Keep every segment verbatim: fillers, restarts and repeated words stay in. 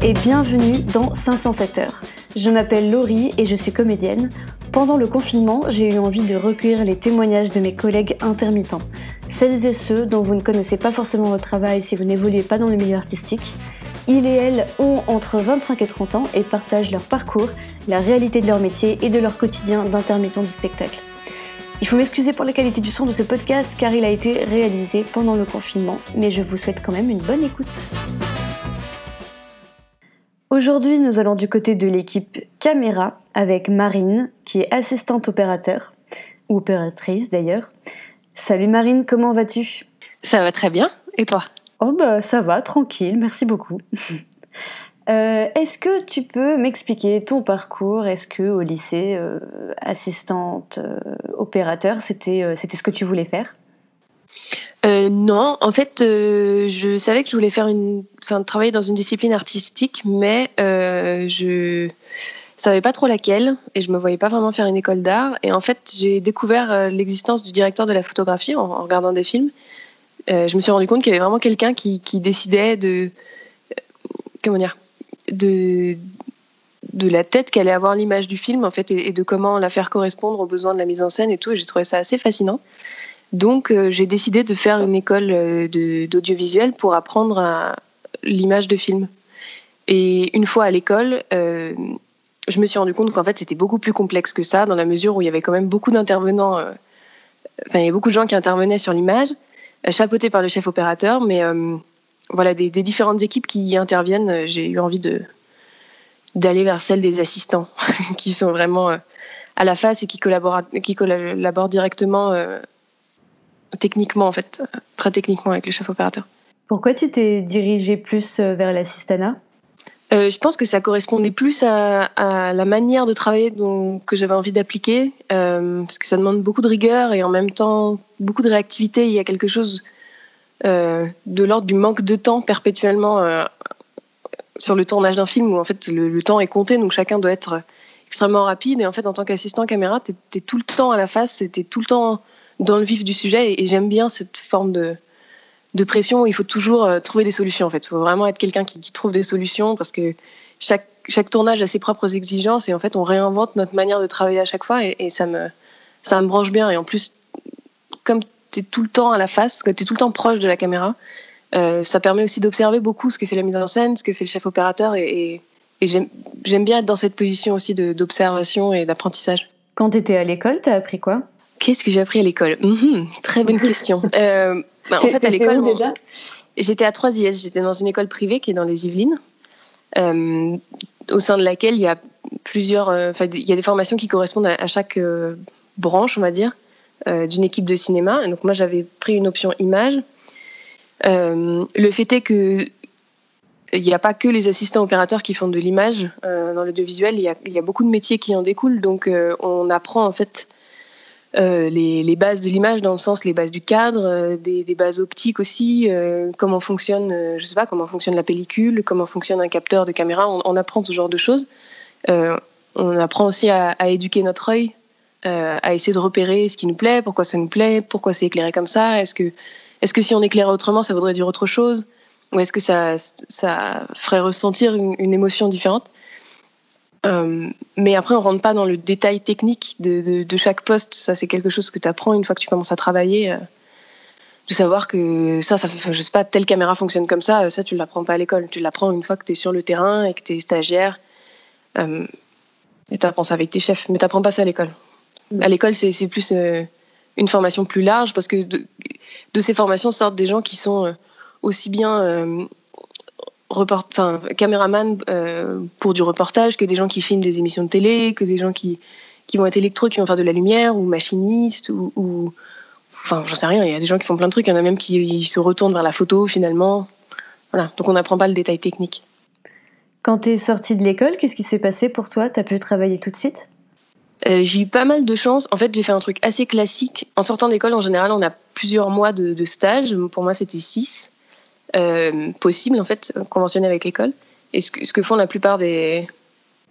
Bonjour et bienvenue dans cinq cent sept heures. Je m'appelle Laurie et je suis comédienne. Pendant le confinement, j'ai eu envie de recueillir les témoignages de mes collègues intermittents, celles et ceux dont vous ne connaissez pas forcément votre travail si vous n'évoluez pas dans le milieu artistique. Ils et elles ont entre vingt-cinq et trente ans et partagent leur parcours, la réalité de leur métier et de leur quotidien d'intermittent du spectacle. Il faut m'excuser pour la qualité du son de ce podcast car il a été réalisé pendant le confinement, mais je vous souhaite quand même une bonne écoute. Aujourd'hui, nous allons du côté de l'équipe caméra avec Marine, qui est assistante opérateur, ou opératrice d'ailleurs. Salut Marine, comment vas-tu ? Ça va très bien, et toi ? Oh bah ça va, tranquille, merci beaucoup. euh, est-ce que tu peux m'expliquer ton parcours ? Est-ce que au lycée, euh, assistante euh, opérateur, c'était, euh, c'était ce que tu voulais faire ? Euh, non, en fait, euh, je savais que je voulais faire une, enfin, travailler dans une discipline artistique, mais euh, je savais pas trop laquelle, et je me voyais pas vraiment faire une école d'art. Et en fait, j'ai découvert euh, l'existence du directeur de la photographie en, en regardant des films. Euh, je me suis rendu compte qu'il y avait vraiment quelqu'un qui, qui décidait de, euh, comment dire, de, de la tête qu'allait avoir l'image du film, en fait, et, et de comment la faire correspondre aux besoins de la mise en scène et tout. Et j'ai trouvé ça assez fascinant. Donc, euh, j'ai décidé de faire une école euh, de, d'audiovisuel pour apprendre à l'image de film. Et une fois à l'école, euh, je me suis rendu compte qu'en fait, c'était beaucoup plus complexe que ça, dans la mesure où il y avait quand même beaucoup d'intervenants, euh, enfin, il y avait beaucoup de gens qui intervenaient sur l'image, euh, chapeautés par le chef opérateur, mais euh, voilà, des, des différentes équipes qui y interviennent, euh, j'ai eu envie de, d'aller vers celle des assistants, qui sont vraiment euh, à la face et qui collaborent, qui collaborent directement euh, techniquement en fait, très techniquement avec le chef opérateur. Pourquoi tu t'es dirigée plus vers l'assistanat ? euh, Je pense que ça correspondait plus à, à la manière de travailler dont, que j'avais envie d'appliquer, euh, parce que ça demande beaucoup de rigueur et en même temps beaucoup de réactivité. Il y a quelque chose euh, de l'ordre du manque de temps perpétuellement euh, sur le tournage d'un film où en fait le, le temps est compté, donc chacun doit être extrêmement rapide. Et en fait, en tant qu'assistant caméra, t'es, t'es tout le temps à la face, t'es tout le temps dans le vif du sujet, et, et j'aime bien cette forme de, de pression où il faut toujours euh, trouver des solutions en fait. Il faut vraiment être quelqu'un qui, qui trouve des solutions, parce que chaque, chaque tournage a ses propres exigences, et en fait on réinvente notre manière de travailler à chaque fois, et, et ça, me, ça me branche bien. Et en plus, comme tu es tout le temps à la face, tu es tout le temps proche de la caméra, euh, ça permet aussi d'observer beaucoup ce que fait la mise en scène, ce que fait le chef opérateur, et, et, et j'aime, j'aime bien être dans cette position aussi de, d'observation et d'apprentissage. Quand tu étais à l'école, tu as appris quoi ? Qu'est-ce que j'ai appris à l'école ? mmh, Très bonne question. Euh, bah, en fait, à l'école, on... j'étais à trois I S. J'étais dans une école privée qui est dans les Yvelines, euh, au sein de laquelle il y a plusieurs, euh, il y a des formations qui correspondent à, à chaque euh, branche, on va dire, euh, d'une équipe de cinéma. Et donc moi, j'avais pris une option image. Euh, le fait est que il n'y a pas que les assistants opérateurs qui font de l'image euh, dans l'audiovisuel. Il y a, il y a beaucoup de métiers qui en découlent. Donc euh, on apprend en fait. Euh, les, les bases de l'image, dans le sens les bases du cadre, euh, des, des bases optiques aussi, euh, comment fonctionne, euh, je sais pas, comment fonctionne la pellicule, comment fonctionne un capteur de caméra. On, on apprend ce genre de choses. Euh, on apprend aussi à, à éduquer notre œil, euh, à essayer de repérer ce qui nous plaît, pourquoi ça nous plaît, pourquoi c'est éclairé comme ça. Est-ce que, est-ce que si on éclairait autrement, ça voudrait dire autre chose, ou est-ce que ça, ça ferait ressentir une, une émotion différente? Euh, mais après, on rentre pas dans le détail technique de, de, de chaque poste. Ça, c'est quelque chose que tu apprends une fois que tu commences à travailler. Euh, de savoir que ça, ça, je sais pas, telle caméra fonctionne comme ça, ça, tu l'apprends pas à l'école. Tu l'apprends une fois que tu es sur le terrain et que tu es stagiaire. Euh, et tu apprends ça avec tes chefs. Mais tu apprends pas ça à l'école. À l'école, c'est, c'est plus euh, une formation plus large, parce que de, de ces formations sortent des gens qui sont euh, aussi bien... Euh, Report, enfin, caméraman euh, pour du reportage, que des gens qui filment des émissions de télé, que des gens qui, qui vont être électro, qui vont faire de la lumière, ou machinistes, ou, ou... Enfin, j'en sais rien, il y a des gens qui font plein de trucs, il y en a même qui se retournent vers la photo, finalement. Voilà, donc on n'apprend pas le détail technique. Quand t'es sortie de l'école, qu'est-ce qui s'est passé pour toi ? T'as pu travailler tout de suite ? euh, J'ai eu pas mal de chance. En fait, j'ai fait un truc assez classique. En sortant d'école, en général, on a plusieurs mois de, de stage. Pour moi, c'était six. Euh, possible en fait, conventionné avec l'école. Et ce que, ce que font la plupart des,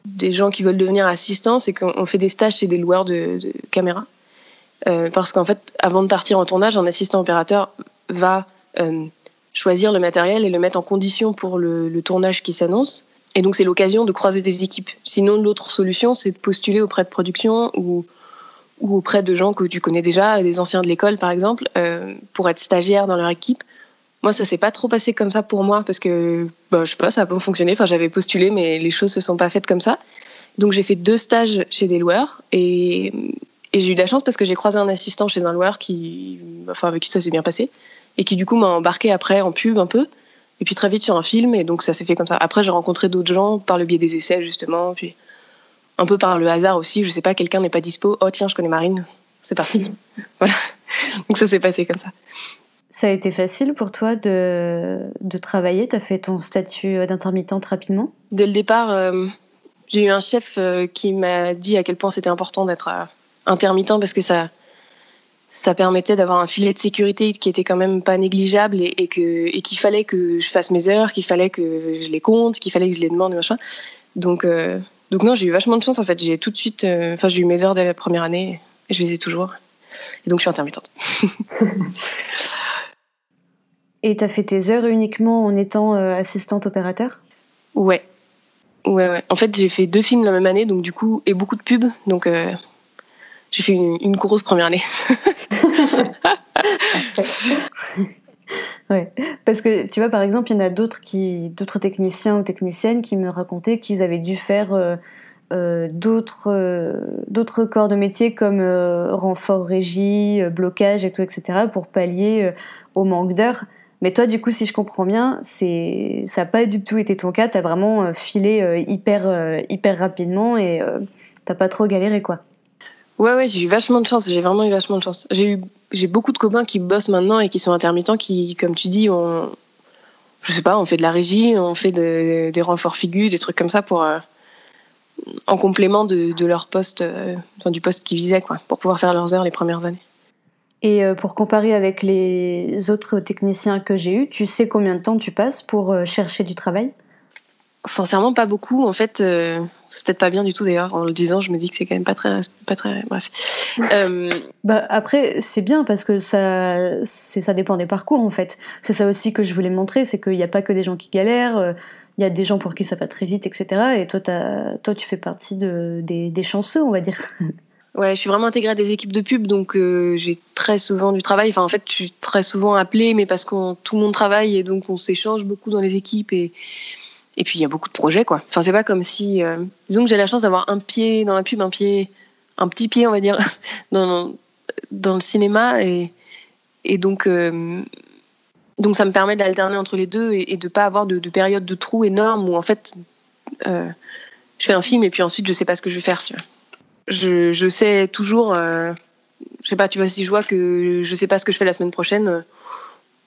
des gens qui veulent devenir assistants, c'est qu'on fait des stages chez des loueurs de, de caméras, euh, parce qu'en fait, avant de partir en tournage, un assistant opérateur va euh, choisir le matériel et le mettre en condition pour le, le tournage qui s'annonce, Et donc, c'est l'occasion de croiser des équipes. Sinon, l'autre solution, c'est de postuler auprès de production ou, ou auprès de gens que tu connais déjà, des anciens de l'école, par exemple, euh, pour être stagiaire dans leur équipe. Moi, ça s'est pas trop passé comme ça pour moi parce que, bah, je sais pas, ça a pas fonctionné. Enfin, j'avais postulé, mais les choses se sont pas faites comme ça. Donc, j'ai fait deux stages chez des loueurs et, et j'ai eu de la chance parce que j'ai croisé un assistant chez un loueur qui, enfin, avec qui ça s'est bien passé et qui, du coup, m'a embarqué après en pub un peu et puis très vite sur un film. Et donc, ça s'est fait comme ça. Après, j'ai rencontré d'autres gens par le biais des essais, justement, puis un peu par le hasard aussi. Je sais pas, quelqu'un n'est pas dispo. Oh, tiens, je connais Marine. C'est parti. Voilà. Donc, ça s'est passé comme ça. Ça a été facile pour toi de, de travailler? Tu as fait ton statut d'intermittente rapidement? Dès le départ, euh, j'ai eu un chef euh, qui m'a dit à quel point c'était important d'être euh, intermittent parce que ça, ça permettait d'avoir un filet de sécurité qui était quand même pas négligeable et, et, que, et qu'il fallait que je fasse mes heures, qu'il fallait que je les compte, qu'il fallait que je les demande, machin. Donc, euh, donc non, j'ai eu vachement de chance en fait. J'ai tout de suite, euh, j'ai eu mes heures dès la première année et je les ai toujours. Et donc je suis intermittente. Et t'as fait tes heures uniquement en étant euh, assistante opérateur? Ouais. Ouais, ouais. En fait, j'ai fait deux films la même année, donc du coup, et beaucoup de pubs. Donc, euh, j'ai fait une, une grosse première année. Ouais. Parce que, tu vois, par exemple, il y en a d'autres, qui, d'autres techniciens ou techniciennes qui me racontaient qu'ils avaient dû faire euh, euh, d'autres, euh, d'autres corps de métier comme euh, renfort régie, euh, blocage et tout, et cetera, pour pallier euh, au manque d'heures. Mais toi, du coup, si je comprends bien, c'est... ça n'a pas du tout été ton cas. Tu as vraiment filé hyper, hyper rapidement et euh, t'as pas trop galéré, quoi. Ouais, ouais, j'ai eu vachement de chance. J'ai vraiment eu vachement de chance. J'ai eu... j'ai beaucoup de copains qui bossent maintenant et qui sont intermittents qui, comme tu dis, on... je sais pas, on fait de la régie, on fait de... des renforts figures, des trucs comme ça pour... Euh... en complément de, de leur poste, euh... enfin, du poste qu'ils visaient, quoi, pour pouvoir faire leurs heures les premières années. Et pour comparer avec les autres techniciens que j'ai eus, tu sais combien de temps tu passes pour chercher du travail? Sincèrement, pas beaucoup. En fait, euh, c'est peut-être pas bien du tout d'ailleurs. En le disant, je me dis que c'est quand même pas très... Pas très bref. Euh... Bah, après, c'est bien parce que ça, c'est, ça dépend des parcours en fait. C'est ça aussi que je voulais montrer, c'est qu'il n'y a pas que des gens qui galèrent, euh, il y a des gens pour qui ça va très vite, et cetera. Et toi, t'as, toi tu fais partie de, des, des chanceux, on va dire. Ouais, je suis vraiment intégrée à des équipes de pub, donc euh, j'ai très souvent du travail. Enfin, en fait, je suis très souvent appelée, mais parce que tout le monde travaille et donc on s'échange beaucoup dans les équipes. Et, et puis, il y a beaucoup de projets, quoi. Enfin, c'est pas comme si... Euh... Disons que j'ai la chance d'avoir un pied dans la pub, un pied, un petit pied, on va dire, dans, dans le cinéma. Et, et donc, euh, donc, ça me permet d'alterner entre les deux et, et de pas avoir de, de période de trou énorme où, en fait, euh, je fais un film et puis ensuite, je sais pas ce que je vais faire, tu vois. Je, je sais toujours, euh, je sais pas, tu vois, si je vois que je sais pas ce que je fais la semaine prochaine, euh,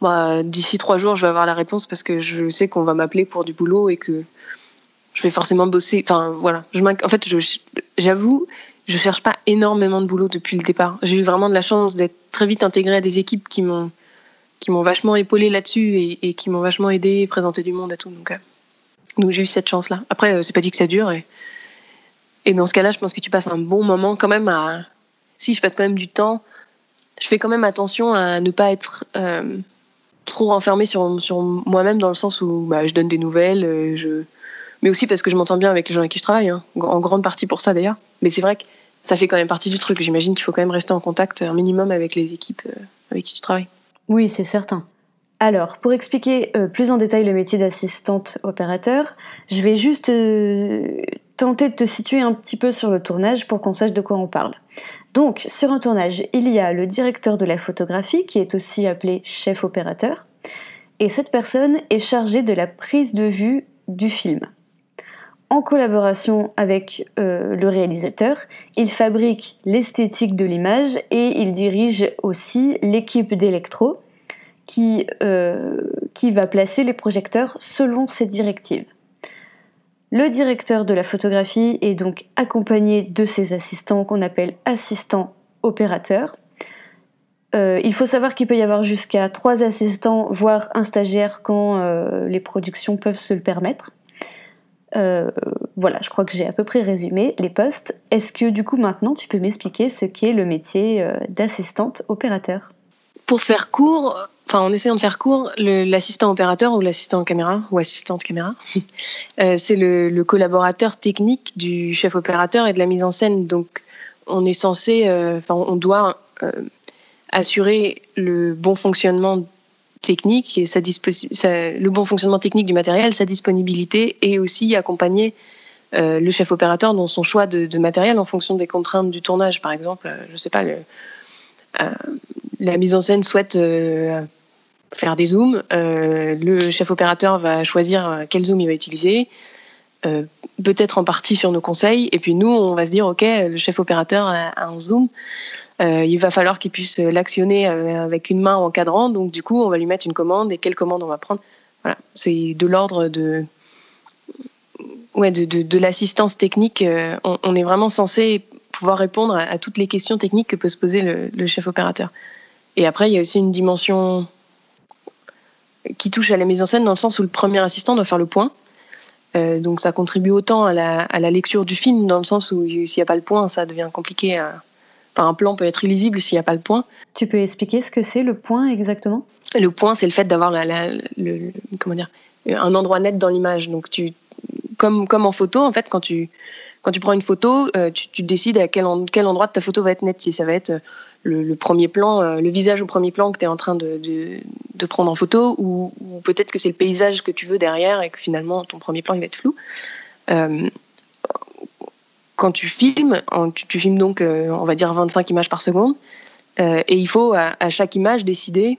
bah, d'ici trois jours, je vais avoir la réponse parce que je sais qu'on va m'appeler pour du boulot et que je vais forcément bosser. Enfin, voilà. Je en fait, je, j'avoue, je cherche pas énormément de boulot depuis le départ. J'ai eu vraiment de la chance d'être très vite intégrée à des équipes qui m'ont, qui m'ont vachement épaulée là-dessus et, et qui m'ont vachement aidée, présentée du monde et tout. Donc, euh, donc j'ai eu cette chance-là. Après, euh, c'est pas dit que ça dure et. Et dans ce cas-là, je pense que tu passes un bon moment quand même à... Si, je passe quand même du temps. Je fais quand même attention à ne pas être euh, trop renfermée sur, sur moi-même dans le sens où bah, je donne des nouvelles. Je... Mais aussi parce que je m'entends bien avec les gens avec qui je travaille. Hein. En grande partie pour ça, d'ailleurs. Mais c'est vrai que ça fait quand même partie du truc. J'imagine qu'il faut quand même rester en contact un minimum avec les équipes avec qui tu travailles. Oui, c'est certain. Alors, pour expliquer euh, plus en détail le métier d'assistante opérateur, je vais juste... Euh... tenter de te situer un petit peu sur le tournage pour qu'on sache de quoi on parle. Donc, sur un tournage, il y a le directeur de la photographie, qui est aussi appelé chef opérateur, et cette personne est chargée de la prise de vue du film. En collaboration avec euh, le réalisateur, il fabrique l'esthétique de l'image et il dirige aussi l'équipe d'électro qui, euh, qui va placer les projecteurs selon ses directives. Le directeur de la photographie est donc accompagné de ses assistants qu'on appelle assistants opérateurs. Euh, il faut savoir qu'il peut y avoir jusqu'à trois assistants, voire un stagiaire quand euh, les productions peuvent se le permettre. Euh, voilà, je crois que j'ai à peu près résumé les postes. Est-ce que du coup maintenant tu peux m'expliquer ce qu'est le métier euh, d'assistante opérateur ? Pour faire court, enfin, en essayant de faire court, le, l'assistant opérateur ou l'assistant caméra ou assistante caméra, euh, c'est le, le collaborateur technique du chef opérateur et de la mise en scène. Donc, on est censé, euh, enfin, on doit euh, assurer le bon fonctionnement technique et sa disposi- sa, le bon fonctionnement technique du matériel, sa disponibilité, et aussi accompagner euh, le chef opérateur dans son choix de, de matériel en fonction des contraintes du tournage. Par exemple, euh, je sais pas, le, euh, la mise en scène souhaite euh, faire des zooms, euh, le chef opérateur va choisir quel zoom il va utiliser, euh, peut-être en partie sur nos conseils, et puis nous on va se dire ok, le chef opérateur a, a un zoom, euh, il va falloir qu'il puisse l'actionner avec une main en cadrant, donc du coup on va lui mettre une commande, et quelle commande on va prendre, voilà, c'est de l'ordre de ouais, de, de, de l'assistance technique. On, on est vraiment censé pouvoir répondre à, à toutes les questions techniques que peut se poser le, le chef opérateur. Et après, il y a aussi une dimension qui touche à la mise en scène, dans le sens où le premier assistant doit faire le point. Euh, donc ça contribue autant à la, à la lecture du film, dans le sens où s'il n'y a pas le point, ça devient compliqué. À... Enfin, un plan peut être illisible s'il n'y a pas le point. Tu peux expliquer ce que c'est le point exactement ? Le point, c'est le fait d'avoir la, la, la, le, comment dire, un endroit net dans l'image. Donc tu, comme, comme en photo, en fait, quand tu... Quand tu prends une photo, euh, tu, tu décides à quel, en, quel endroit ta photo va être nette. Si ça va être le, le premier plan, euh, le visage au premier plan que tu es en train de, de, de prendre en photo, ou, ou peut-être que c'est le paysage que tu veux derrière et que finalement ton premier plan il va être flou. Euh, quand tu filmes, en, tu, tu filmes donc, euh, on va dire vingt-cinq images par seconde, euh, et il faut à, à chaque image décider,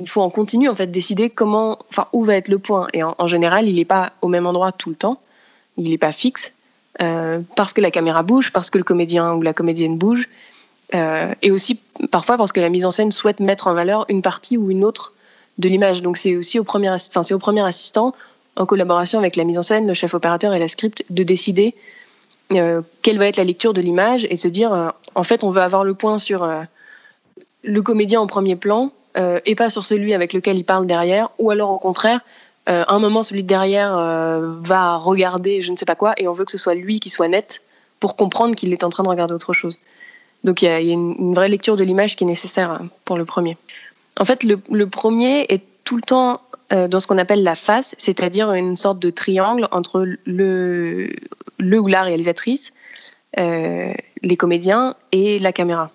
il faut en continu en fait décider comment, enfin où va être le point. Et en, en général, il n'est pas au même endroit tout le temps, il n'est pas fixe. Euh, parce que la caméra bouge, parce que le comédien ou la comédienne bouge, euh, et aussi parfois parce que la mise en scène souhaite mettre en valeur une partie ou une autre de l'image. Donc c'est aussi au premier, enfin, c'est au premier assistant, en collaboration avec la mise en scène, le chef opérateur et la script, de décider euh, quelle va être la lecture de l'image, et de se dire euh, en fait on veut avoir le point sur euh, le comédien en premier plan, euh, et pas sur celui avec lequel il parle derrière, ou alors au contraire, Euh, à un moment, celui de derrière euh, va regarder je ne sais pas quoi, et on veut que ce soit lui qui soit net pour comprendre qu'il est en train de regarder autre chose. Donc il y a, y a une, une vraie lecture de l'image qui est nécessaire pour le premier. En fait, le, le premier est tout le temps euh, dans ce qu'on appelle la face, c'est-à-dire une sorte de triangle entre le, le ou la réalisatrice, euh, les comédiens et la caméra.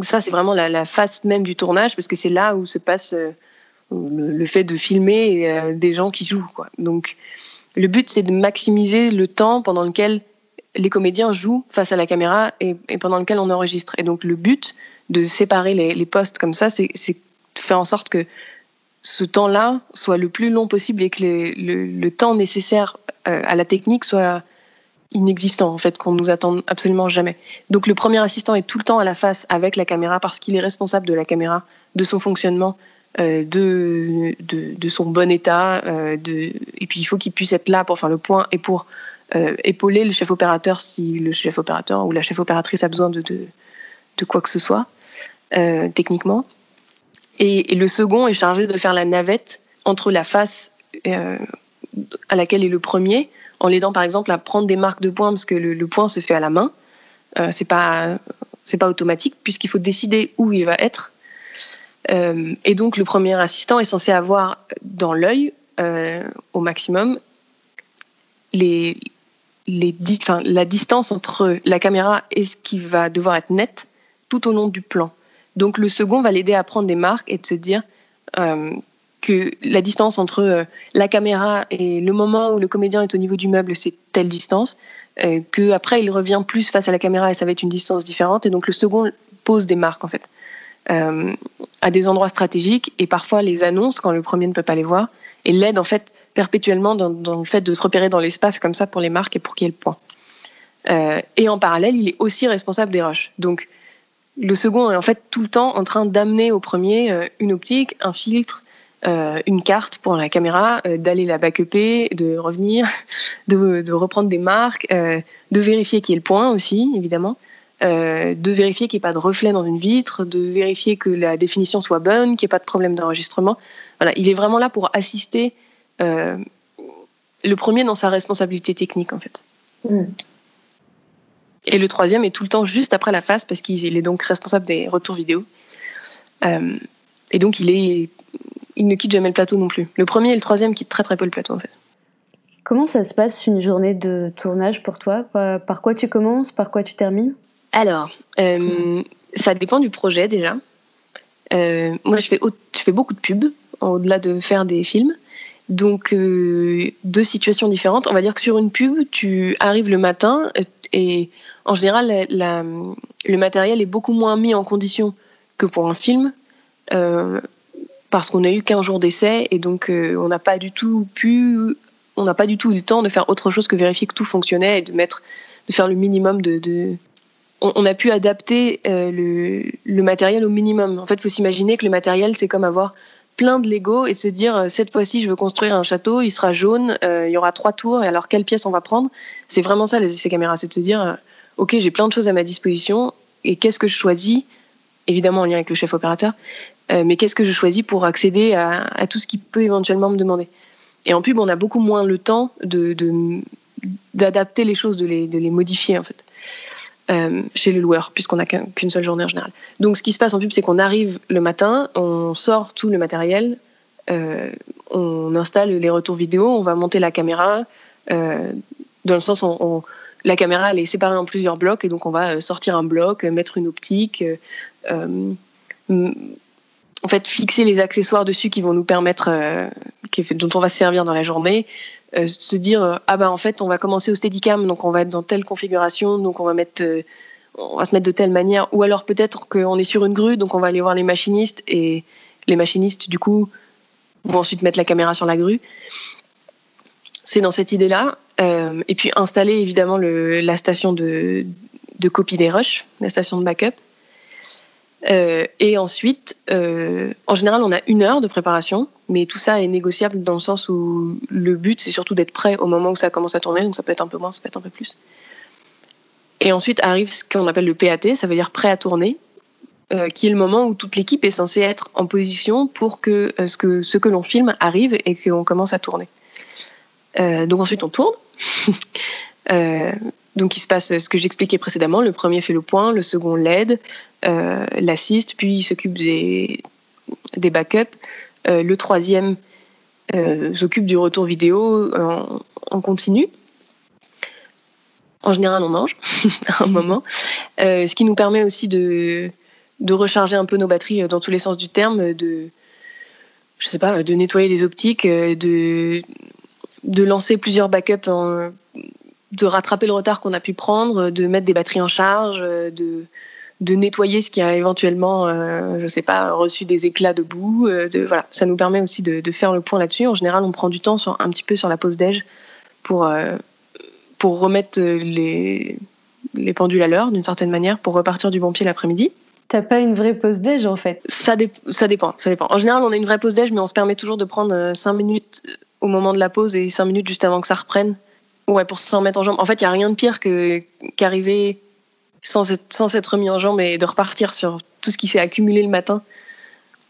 Ça, c'est vraiment la, la face même du tournage, parce que c'est là où se passe... Euh, le fait de filmer euh, des gens qui jouent, quoi. Donc le but, c'est de maximiser le temps pendant lequel les comédiens jouent face à la caméra et, et pendant lequel on enregistre. Et donc le but de séparer les, les postes comme ça, c'est, c'est de faire en sorte que ce temps-là soit le plus long possible et que les, le, le temps nécessaire euh, à la technique soit inexistant, en fait, qu'on ne nous attende absolument jamais. Donc le premier assistant est tout le temps à la face avec la caméra, parce qu'il est responsable de la caméra, de son fonctionnement, De, de, de son bon état, euh, de, et puis il faut qu'il puisse être là pour faire le point et pour euh, épauler le chef opérateur si le chef opérateur ou la chef opératrice a besoin de, de, de quoi que ce soit, euh, techniquement. Et, et le second est chargé de faire la navette entre la face euh, à laquelle est le premier, en l'aidant par exemple à prendre des marques de points, parce que le, le point se fait à la main, euh, c'est pas, c'est pas automatique, puisqu'il faut décider où il va être. Euh, et donc le premier assistant est censé avoir dans l'œil, euh, au maximum, les, les di- enfin, la distance entre la caméra et ce qui va devoir être net tout au long du plan. Donc le second va l'aider à prendre des marques et de se dire euh, que la distance entre euh, la caméra et le moment où le comédien est au niveau du meuble, c'est telle distance, euh, qu'après il revient plus face à la caméra et ça va être une distance différente, et donc le second pose des marques en fait. Euh, à des endroits stratégiques, et parfois les annonce quand le premier ne peut pas les voir, et l'aide en fait perpétuellement dans, dans le fait de se repérer dans l'espace comme ça pour les marques et pour qu'il y ait le point. Euh, et en parallèle, il est aussi responsable des rushs. Donc le second est en fait tout le temps en train d'amener au premier euh, une optique, un filtre, euh, une carte pour la caméra, euh, d'aller la backuper, de revenir, de, de reprendre des marques, euh, de vérifier qu'il y ait le point aussi, évidemment. Euh, de vérifier qu'il n'y ait pas de reflet dans une vitre, de vérifier que la définition soit bonne, qu'il n'y ait pas de problème d'enregistrement. Voilà, il est vraiment là pour assister euh, le premier dans sa responsabilité technique, en fait. Mmh. Et le troisième est tout le temps juste après la face, parce qu'il est donc responsable des retours vidéo. Euh, Et donc, il, est, il ne quitte jamais le plateau non plus. Le premier et le troisième quittent très très peu le plateau, en fait. Comment ça se passe une journée de tournage pour toi ? Par quoi tu commences ? Par quoi tu termines ? Alors, euh, ça dépend du projet, déjà. Euh, moi, je fais, je fais beaucoup de pubs, au-delà de faire des films. Donc, euh, deux situations différentes. On va dire que sur une pub, tu arrives le matin et en général, la, la, le matériel est beaucoup moins mis en condition que pour un film euh, parce qu'on a eu quinze jours d'essai et donc euh, on n'a pas du tout pu, on n'a pas du tout eu le temps de faire autre chose que vérifier que tout fonctionnait et de, mettre, de faire le minimum de... de... On, on a pu adapter euh, le, le matériel au minimum. En fait, il faut s'imaginer que le matériel, c'est comme avoir... plein de Lego et de se dire cette fois-ci je veux construire un château, il sera jaune, euh, il y aura trois tours et alors quelle pièce on va prendre ? C'est vraiment ça les essais caméras, c'est de se dire euh, ok, j'ai plein de choses à ma disposition et qu'est-ce que je choisis ? Évidemment en lien avec le chef opérateur, euh, mais qu'est-ce que je choisis pour accéder à, à tout ce qui peut éventuellement me demander ? Et en pub on a beaucoup moins le temps de, de, d'adapter les choses, de les, de les modifier en fait. Euh, chez le loueur, puisqu'on n'a qu'une seule journée en général. Donc ce qui se passe en pub, c'est qu'on arrive le matin, on sort tout le matériel, euh, on installe les retours vidéo, on va monter la caméra, euh, dans le sens on, on, la caméra elle est séparée en plusieurs blocs, et donc on va sortir un bloc, mettre une optique, euh, en fait fixer les accessoires dessus qui vont nous permettre, euh, dont on va se servir dans la journée, Euh, se dire euh, ah bah en fait on va commencer au steadicam donc on va être dans telle configuration donc on va mettre euh, on va se mettre de telle manière ou alors peut-être qu'on est sur une grue donc on va aller voir les machinistes et les machinistes du coup vont ensuite mettre la caméra sur la grue. C'est dans cette idée là euh, et puis installer évidemment le, la station de, de copie des rushs, la station de backup euh, et ensuite euh, en général on a une heure de préparation. Mais tout ça est négociable dans le sens où le but, c'est surtout d'être prêt au moment où ça commence à tourner. Donc ça peut être un peu moins, ça peut être un peu plus. Et ensuite arrive ce qu'on appelle le P A T, ça veut dire prêt à tourner, euh, qui est le moment où toute l'équipe est censée être en position pour que euh, ce que, ce que l'on filme arrive et qu'on commence à tourner. Euh, donc ensuite, on tourne. euh, donc il se passe ce que j'expliquais précédemment. Le premier fait le point, le second l'aide, euh, l'assiste, puis il s'occupe des, des backups. Euh, le troisième euh, s'occupe du retour vidéo en, en continu. En général, on mange à un moment. Euh, ce qui nous permet aussi de, de recharger un peu nos batteries dans tous les sens du terme, de, je sais pas, de nettoyer les optiques, de, de lancer plusieurs backups, en, de rattraper le retard qu'on a pu prendre, de mettre des batteries en charge, de... de nettoyer ce qui a éventuellement, euh, je sais pas, reçu des éclats de boue. Euh, de, voilà. Ça nous permet aussi de, de faire le point là-dessus. En général, on prend du temps sur, un petit peu sur la pause déj pour, euh, pour remettre les, les pendules à l'heure, d'une certaine manière, pour repartir du bon pied l'après-midi. T'as pas une vraie pause déj, en fait ? ça, dé- ça dépend, ça dépend. En général, on a une vraie pause déj, mais on se permet toujours de prendre cinq minutes au moment de la pause et cinq minutes juste avant que ça reprenne. Ouais, pour s'en remettre en jambe. En fait, il n'y a rien de pire que, qu'arriver... Sans être, sans s'être remis en jambe et de repartir sur tout ce qui s'est accumulé le matin.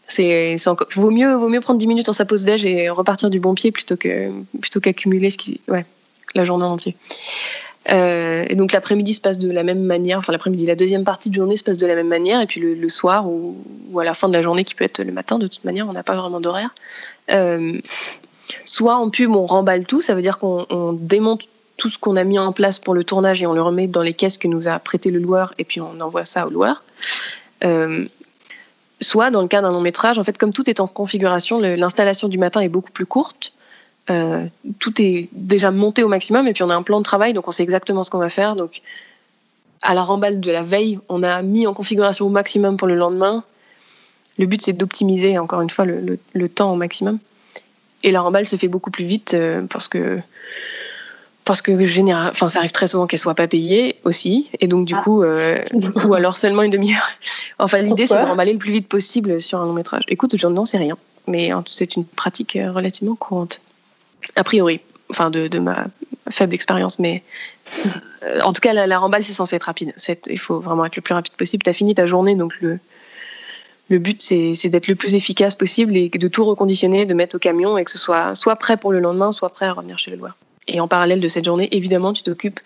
C'est, c'est encore, vaut mieux, vaut mieux prendre dix minutes en sa pause déj et repartir du bon pied plutôt, que, plutôt qu'accumuler ce qui, ouais, la journée entière. Euh, et donc l'après-midi se passe de la même manière, enfin l'après-midi, la deuxième partie de journée se passe de la même manière, et puis le, le soir ou, ou à la fin de la journée, qui peut être le matin, de toute manière, on n'a pas vraiment d'horaire. Euh, soit en pub, on remballe tout, ça veut dire qu'on on démonte tout ce qu'on a mis en place pour le tournage et on le remet dans les caisses que nous a prêté le loueur et puis on envoie ça au loueur. Euh, soit, dans le cas d'un long-métrage, en fait, comme tout est en configuration, le, l'installation du matin est beaucoup plus courte. Euh, tout est déjà monté au maximum et puis on a un plan de travail, donc on sait exactement ce qu'on va faire. Donc, à la remballe de la veille, on a mis en configuration au maximum pour le lendemain. Le but, c'est d'optimiser, encore une fois, le, le, le temps au maximum. Et la remballe se fait beaucoup plus vite euh, parce que... Parce que général, enfin, ça arrive très souvent qu'elle soit pas payée aussi, et donc du ah. coup, euh, ou alors seulement une demi-heure. Enfin, l'idée Pourquoi c'est de remballer le plus vite possible sur un long métrage. Écoute, je n'en sais rien, mais c'est une pratique relativement courante, a priori, enfin de, de ma faible expérience. Mais euh, en tout cas, la, la remballe c'est censé être rapide. C'est, il faut vraiment être le plus rapide possible. T'as fini ta journée, donc le le but c'est, c'est d'être le plus efficace possible et de tout reconditionner, de mettre au camion et que ce soit soit prêt pour le lendemain, soit prêt à revenir chez le loueur. Et en parallèle de cette journée, évidemment, tu t'occupes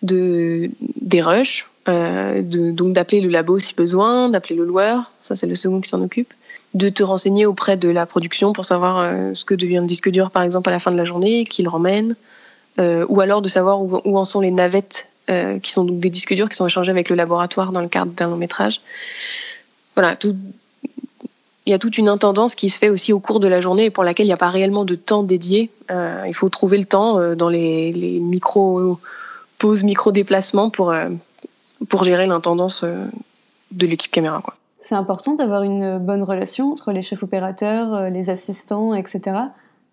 de, des rushs, euh, de, donc d'appeler le labo si besoin, d'appeler le loueur, ça c'est le second qui s'en occupe, de te renseigner auprès de la production pour savoir euh, ce que devient le disque dur, par exemple, à la fin de la journée, qui le ramène, euh, ou alors de savoir où, où en sont les navettes, euh, qui sont donc des disques durs qui sont échangés avec le laboratoire dans le cadre d'un long métrage. Voilà, tout... il y a toute une intendance qui se fait aussi au cours de la journée et pour laquelle il n'y a pas réellement de temps dédié. Euh, il faut trouver le temps euh, dans les, les micro-pauses, micro-déplacements pour, euh, pour gérer l'intendance euh, de l'équipe caméra, quoi. C'est important d'avoir une bonne relation entre les chefs opérateurs, les assistants, et cetera.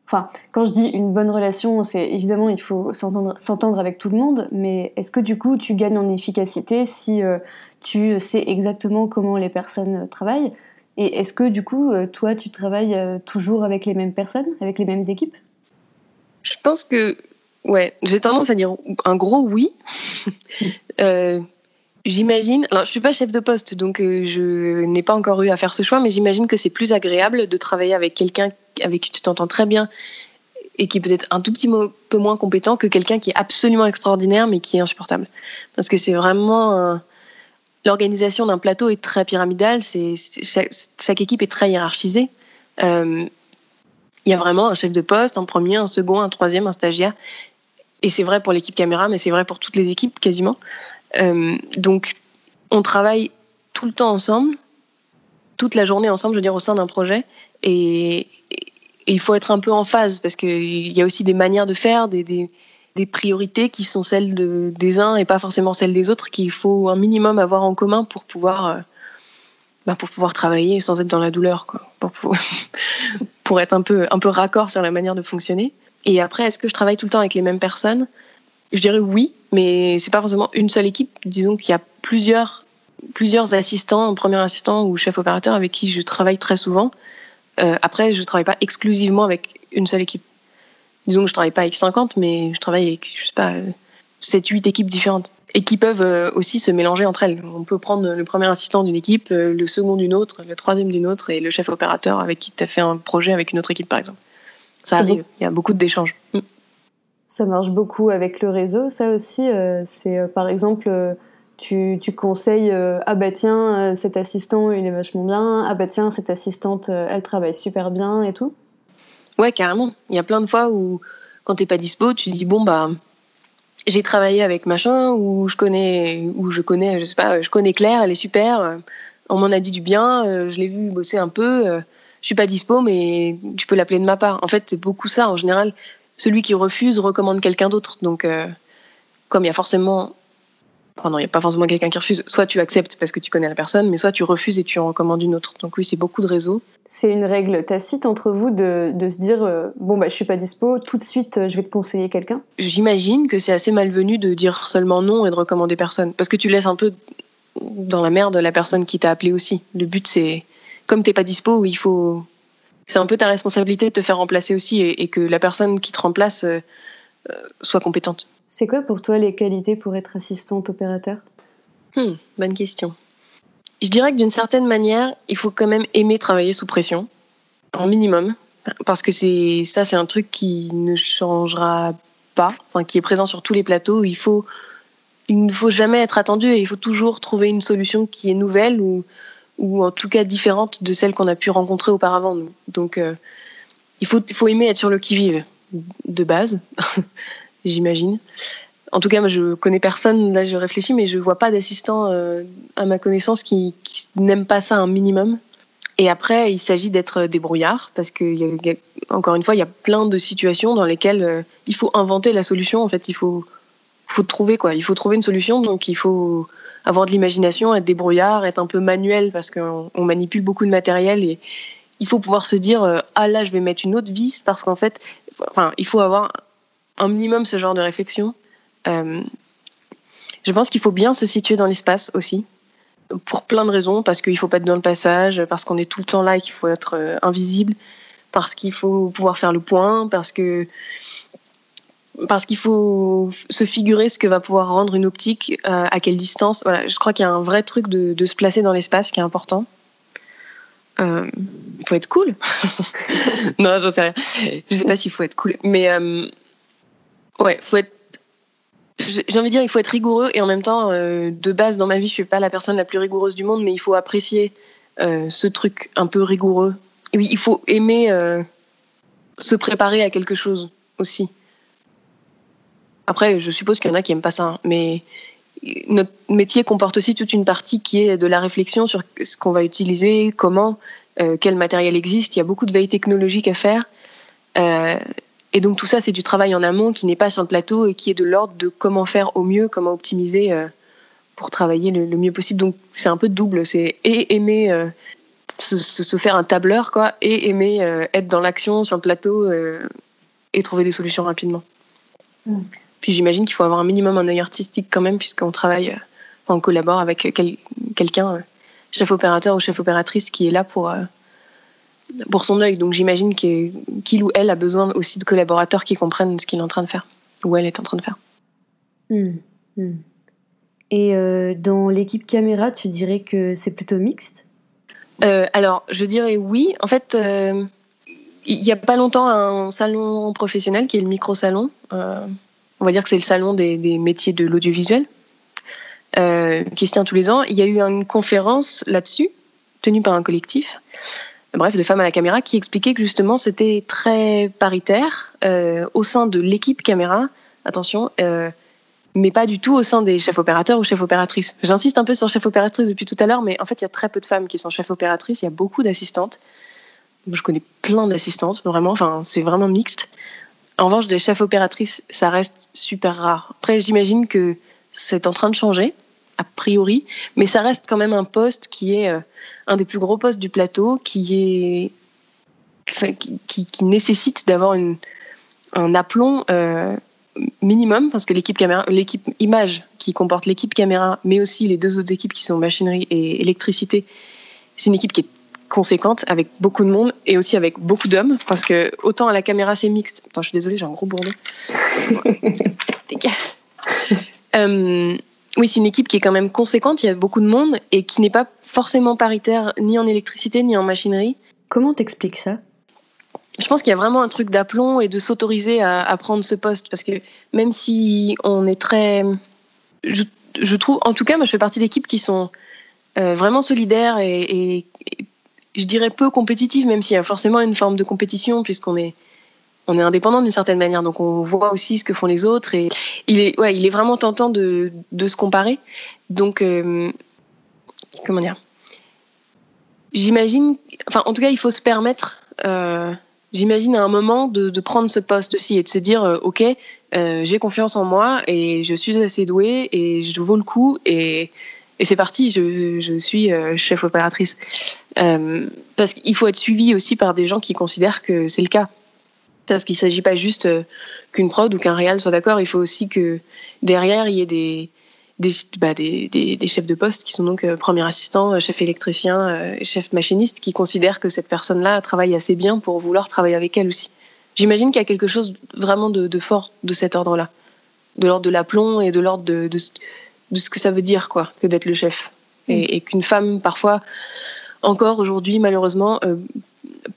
Enfin, quand je dis une bonne relation, c'est évidemment il faut s'entendre, s'entendre avec tout le monde, mais est-ce que du coup tu gagnes en efficacité si euh, tu sais exactement comment les personnes euh, travaillent ? Et est-ce que, du coup, toi, tu travailles toujours avec les mêmes personnes, avec les mêmes équipes ? Je pense que, ouais, j'ai tendance à dire un gros oui. euh, j'imagine, alors je ne suis pas chef de poste, donc je n'ai pas encore eu à faire ce choix, mais j'imagine que c'est plus agréable de travailler avec quelqu'un avec qui tu t'entends très bien et qui est peut-être un tout petit peu moins compétent que quelqu'un qui est absolument extraordinaire, mais qui est insupportable. Parce que c'est vraiment... un... l'organisation d'un plateau est très pyramidale, c'est, c'est, chaque, chaque équipe est très hiérarchisée. Il euh, y a vraiment un chef de poste, un premier, un second, un troisième, un stagiaire. Et c'est vrai pour l'équipe caméra, mais c'est vrai pour toutes les équipes quasiment. Euh, donc, on travaille tout le temps ensemble, toute la journée ensemble, je veux dire, au sein d'un projet. Et, et, et il faut être un peu en phase, parce qu'il y a aussi des manières de faire, des... des des priorités qui sont celles de, des uns et pas forcément celles des autres, qu'il faut un minimum avoir en commun pour pouvoir, euh, bah pour pouvoir travailler sans être dans la douleur, quoi, pour, pour, pour être un peu, un peu raccord sur la manière de fonctionner. Et après, est-ce que je travaille tout le temps avec les mêmes personnes ? Je dirais oui, mais c'est pas forcément une seule équipe. Disons qu'il y a plusieurs, plusieurs assistants, premier assistant ou chef opérateur avec qui je travaille très souvent. Euh, après, je travaille pas exclusivement avec une seule équipe. Disons que je ne travaille pas avec cinquante, mais je travaille avec, je sais pas, sept huit équipes différentes. Et qui peuvent aussi se mélanger entre elles. On peut prendre le premier assistant d'une équipe, le second d'une autre, le troisième d'une autre, et le chef opérateur avec qui tu as fait un projet avec une autre équipe, par exemple. Ça arrive, il y a beaucoup d'échanges. Ça marche beaucoup avec le réseau, ça aussi. C'est, par exemple, tu, tu conseilles « Ah bah tiens, cet assistant, il est vachement bien. Ah bah tiens, cette assistante, elle travaille super bien et tout. » Ouais, carrément. Il y a plein de fois où, quand t'es pas dispo, tu dis bon bah, j'ai travaillé avec machin, ou je connais, ou je connais, je sais pas, je connais Claire, elle est super. On m'en a dit du bien, je l'ai vu bosser un peu. Je suis pas dispo, mais tu peux l'appeler de ma part. En fait, c'est beaucoup ça. En général, celui qui refuse recommande quelqu'un d'autre. Donc, euh, comme il y a forcément, enfin non, il y a pas forcément quelqu'un qui refuse. Soit tu acceptes parce que tu connais la personne, mais soit tu refuses et tu en recommandes une autre. Donc oui, c'est beaucoup de réseaux. C'est une règle tacite entre vous de, de se dire euh, bon bah je suis pas dispo, tout de suite euh, je vais te conseiller quelqu'un. J'imagine que c'est assez malvenu de dire seulement non et de recommander personne, parce que tu laisses un peu dans la merde la personne qui t'a appelé aussi. Le but c'est, comme t'es pas dispo, il faut, c'est un peu ta responsabilité de te faire remplacer aussi et, et que la personne qui te remplace euh, euh, soit compétente. C'est quoi pour toi les qualités pour être assistante opérateur ? hmm, Bonne question. Je dirais que d'une certaine manière, il faut quand même aimer travailler sous pression, en minimum, parce que c'est ça, c'est un truc qui ne changera pas, enfin qui est présent sur tous les plateaux. Il faut, il ne faut jamais être attendu et il faut toujours trouver une solution qui est nouvelle ou, ou en tout cas différente de celle qu'on a pu rencontrer auparavant. Donc, euh, il faut, faut aimer être sur le qui-vive de base. J'imagine. En tout cas, moi, je connais personne, là je réfléchis, mais je vois pas d'assistant euh, à ma connaissance qui, qui n'aime pas ça un minimum. Et après, il s'agit d'être débrouillard, parce que, y a, y a, encore une fois, il y a plein de situations dans lesquelles euh, il faut inventer la solution. En fait, il faut, faut trouver quoi. Il faut trouver une solution, donc il faut avoir de l'imagination, être débrouillard, être un peu manuel, parce qu'on on manipule beaucoup de matériel et il faut pouvoir se dire euh, ah là, je vais mettre une autre vis, parce qu'en fait, enfin, il faut avoir un minimum ce genre de réflexion. Euh, je pense qu'il faut bien se situer dans l'espace aussi, pour plein de raisons, parce qu'il ne faut pas être dans le passage, parce qu'on est tout le temps là et qu'il faut être euh, invisible, parce qu'il faut pouvoir faire le point, parce que parce qu'il faut se figurer ce que va pouvoir rendre une optique, euh, à quelle distance. Voilà, je crois qu'il y a un vrai truc de, de se placer dans l'espace qui est important. Il euh, faut être cool. Non, j'en sais rien. Je ne sais pas s'il faut être cool, mais euh, ouais, faut être... j'ai envie de dire, il faut être rigoureux et en même temps, euh, de base, dans ma vie, je ne suis pas la personne la plus rigoureuse du monde, mais il faut apprécier euh, ce truc un peu rigoureux. Oui, il faut aimer euh, se préparer à quelque chose aussi. Après, je suppose qu'il y en a qui n'aiment pas ça, mais notre métier comporte aussi toute une partie qui est de la réflexion sur ce qu'on va utiliser, comment, euh, quel matériel existe. Il y a beaucoup de veille technologique à faire. Euh, et donc tout ça, c'est du travail en amont qui n'est pas sur le plateau et qui est de l'ordre de comment faire au mieux, comment optimiser euh, pour travailler le, le mieux possible. Donc c'est un peu double, c'est et aimer... Euh, Se, se, se faire un tableur quoi, et aimer euh, être dans l'action sur le plateau euh, et trouver des solutions rapidement. Mm. Puis j'imagine qu'il faut avoir un minimum un œil artistique quand même, puisqu'on travaille, euh, enfin, on collabore avec quel, quelqu'un, euh, chef opérateur ou chef opératrice, qui est là pour, euh, pour son œil. Donc j'imagine qu'il, qu'il ou elle a besoin aussi de collaborateurs qui comprennent ce qu'il est en train de faire, ou elle est en train de faire. Mm. Mm. Et euh, dans l'équipe caméra, tu dirais que c'est plutôt mixte ? Euh, alors, je dirais oui. En fait, euh, il n'y a pas longtemps, un salon professionnel qui est le micro-salon. Euh, on va dire que c'est le salon des, des métiers de l'audiovisuel euh, qui se tient tous les ans. Il y a eu une conférence là-dessus, tenue par un collectif, bref, de femmes à la caméra, qui expliquait que justement, c'était très paritaire euh, au sein de l'équipe caméra, attention, euh, mais pas du tout au sein des chefs opérateurs ou chefs opératrices. J'insiste un peu sur chefs opératrices depuis tout à l'heure, mais en fait, il y a très peu de femmes qui sont chefs opératrices, il y a beaucoup d'assistantes. Je connais plein d'assistantes, vraiment, enfin, c'est vraiment mixte. En revanche, des chefs opératrices, ça reste super rare. Après, j'imagine que c'est en train de changer, a priori, mais ça reste quand même un poste qui est euh, un des plus gros postes du plateau, qui, est, enfin, qui, qui, qui nécessite d'avoir une, un aplomb... Euh, minimum, parce que l'équipe caméra, l'équipe image qui comporte l'équipe caméra, mais aussi les deux autres équipes qui sont machinerie et électricité, c'est une équipe qui est conséquente, avec beaucoup de monde et aussi avec beaucoup d'hommes, parce que autant à la caméra c'est mixte. Attends, je suis désolée, j'ai un gros bourdon. euh, oui, c'est une équipe qui est quand même conséquente, il y a beaucoup de monde et qui n'est pas forcément paritaire ni en électricité ni en machinerie. Comment t'expliques ça ? Je pense qu'il y a vraiment un truc d'aplomb et de s'autoriser à, à prendre ce poste, parce que même si on est très... Je, je trouve, en tout cas, moi je fais partie d'équipes qui sont euh, vraiment solidaires et, et, et je dirais peu compétitives, même s'il y a forcément une forme de compétition, puisqu'on est, on est indépendant d'une certaine manière, donc on voit aussi ce que font les autres et il est, ouais, il est vraiment tentant de, de se comparer. Donc, euh, comment dire ? J'imagine... Enfin, en tout cas, il faut se permettre... Euh, J'imagine à un moment de, de prendre ce poste aussi et de se dire euh, ok, euh, j'ai confiance en moi et je suis assez douée et je vaux le coup et, et c'est parti, je, je suis euh, chef opératrice. Euh, parce qu'il faut être suivi aussi par des gens qui considèrent que c'est le cas. Parce qu'il ne s'agit pas juste euh, qu'une prod ou qu'un réal soit d'accord, il faut aussi que derrière il y ait des, des, bah, des, des, des chefs de poste qui sont donc euh, premier assistant, chef électricien, euh, chef machiniste, qui considèrent que cette personne-là travaille assez bien pour vouloir travailler avec elle aussi. J'imagine qu'il y a quelque chose vraiment de, de fort de cet ordre-là, de l'ordre de l'aplomb et de l'ordre de, de, de ce que ça veut dire, quoi, que d'être le chef. Mmh. Et, et qu'une femme, parfois, encore aujourd'hui, malheureusement, euh,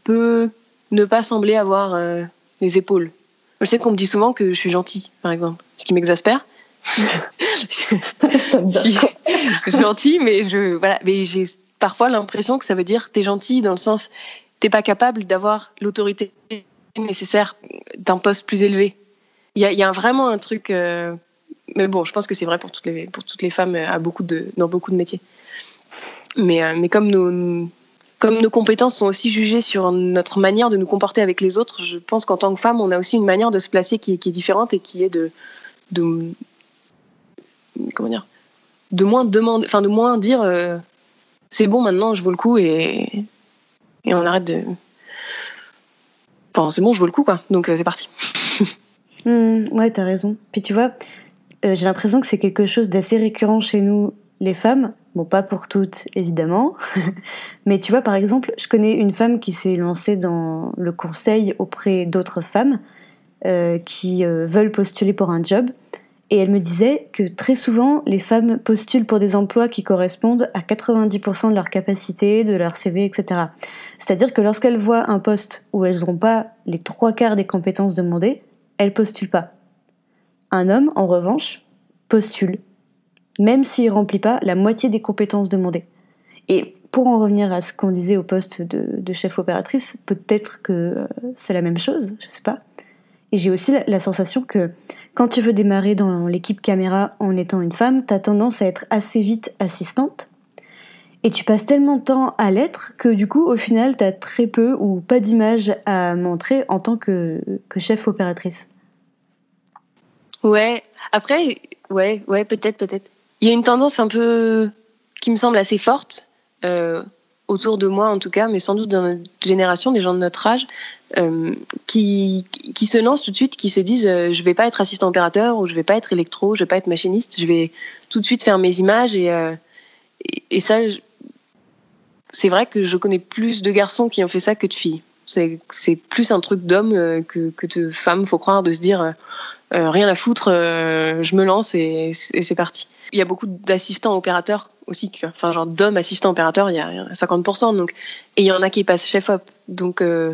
peut ne pas sembler avoir euh, les épaules. Je sais qu'on me dit souvent que je suis gentille, par exemple, ce qui m'exaspère. Gentil, mais je voilà, mais j'ai parfois l'impression que ça veut dire t'es gentil dans le sens t'es pas capable d'avoir l'autorité nécessaire d'un poste plus élevé. Il y a, y a vraiment un truc, euh, mais bon, je pense que c'est vrai pour toutes les pour toutes les femmes à beaucoup de dans beaucoup de métiers. Mais euh, mais comme nos comme nos compétences sont aussi jugées sur notre manière de nous comporter avec les autres, je pense qu'en tant que femme, on a aussi une manière de se placer qui qui est différente et qui est de de comment dire, de moins demander, enfin de moins dire euh, c'est bon maintenant, je vaux le coup et et on arrête de, enfin c'est bon, je vaux le coup quoi, donc euh, c'est parti. Mmh, ouais, t'as raison. Puis tu vois, euh, j'ai l'impression que c'est quelque chose d'assez récurrent chez nous les femmes, bon pas pour toutes évidemment, mais tu vois par exemple, je connais une femme qui s'est lancée dans le conseil auprès d'autres femmes euh, qui euh, veulent postuler pour un job. Et elle me disait que très souvent, les femmes postulent pour des emplois qui correspondent à quatre-vingt-dix pour cent de leur capacité, de leur C V, et cetera. C'est-à-dire que lorsqu'elles voient un poste où elles n'auront pas les trois quarts des compétences demandées, elles ne postulent pas. Un homme, en revanche, postule, même s'il ne remplit pas la moitié des compétences demandées. Et pour en revenir à ce qu'on disait au poste de, de chef opératrice, peut-être que c'est la même chose, je sais pas. Et j'ai aussi la, la sensation que quand tu veux démarrer dans l'équipe caméra en étant une femme, t'as tendance à être assez vite assistante. Et tu passes tellement de temps à l'être que du coup, au final, t'as très peu ou pas d'image à montrer en tant que, que chef opératrice. Ouais, après, ouais, ouais, peut-être, peut-être. Il y a une tendance un peu qui me semble assez forte, euh, autour de moi en tout cas, mais sans doute dans notre génération, des gens de notre âge, euh, qui, qui se lancent tout de suite, qui se disent euh, je vais pas être assistant opérateur, ou je vais pas être électro, je vais pas être machiniste, je vais tout de suite faire mes images. Et, euh, et, et ça, je... c'est vrai que je connais plus de garçons qui ont fait ça que de filles. C'est, c'est plus un truc d'homme euh, que, que de femme, faut croire, de se dire... Euh, Euh, rien à foutre, euh, je me lance et, et c'est parti. Il y a beaucoup d'assistants opérateurs aussi, enfin genre d'hommes assistants opérateurs, il y a cinquante pour cent, donc, et il y en a qui passent chef op. Donc euh,